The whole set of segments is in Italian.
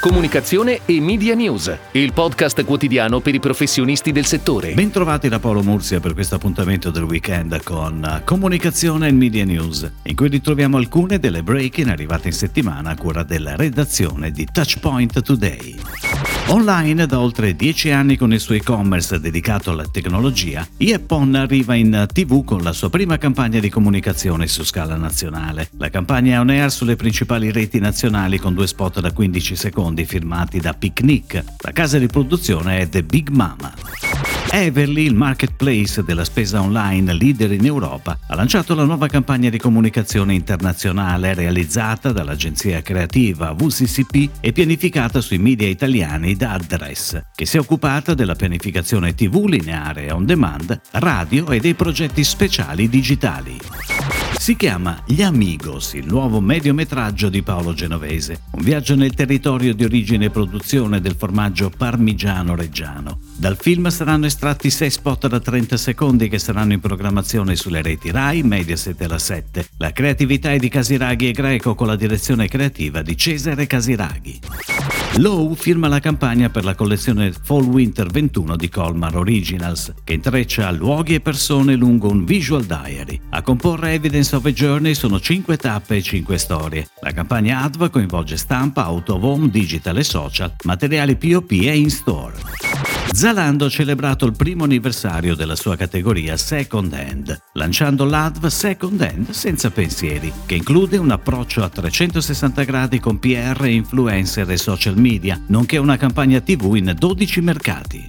Comunicazione e Media News, il podcast quotidiano per i professionisti del settore. Bentrovati da Paolo Murzia per questo appuntamento del weekend con Comunicazione e Media News, in cui ritroviamo alcune delle break-in arrivate in settimana a cura della redazione di Touchpoint Today. Online da oltre 10 anni con il suo e-commerce dedicato alla tecnologia, Yeppon arriva in TV con la sua prima campagna di comunicazione su scala nazionale. La campagna è on air sulle principali reti nazionali con due spot da 15 secondi firmati da Picnic. La casa di produzione è The Big Mama. Everly, il marketplace della spesa online leader in Europa, ha lanciato la nuova campagna di comunicazione internazionale realizzata dall'agenzia creativa WCCP e pianificata sui media italiani da Address, che si è occupata della pianificazione TV lineare e on demand, radio e dei progetti speciali digitali. Si chiama Gli Amigos, il nuovo mediometraggio di Paolo Genovese, un viaggio nel territorio di origine e produzione del formaggio Parmigiano Reggiano. Dal film saranno estratti 6 spot da 30 secondi che saranno in programmazione sulle reti Rai, Mediaset e La 7. La creatività è di Casiraghi e Greco con la direzione creativa di Cesare Casiraghi. Low firma la campagna per la collezione Fall Winter 21 di Colmar Originals, che intreccia luoghi e persone lungo un visual diary. A comporre Evidence of a Journey sono 5 tappe e 5 storie. La campagna ADV coinvolge stampa, out of home, digital e social, materiali POP e in-store. Zalando ha celebrato il primo anniversario della sua categoria Second Hand, lanciando l'ADV Second Hand senza pensieri, che include un approccio a 360 gradi con PR, influencer e social media, nonché una campagna TV in 12 mercati.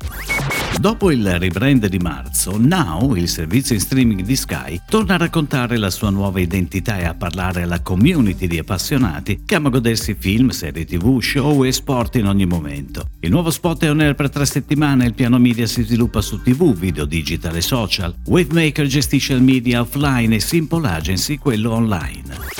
Dopo il rebrand di marzo, Now, il servizio in streaming di Sky, torna a raccontare la sua nuova identità e a parlare alla community di appassionati che ama godersi film, serie TV, show e sport in ogni momento. Il nuovo spot è on air per 3 settimane e il piano media si sviluppa su TV, video digital e social. Wavemaker gestisce il media offline e Simple Agency quello online.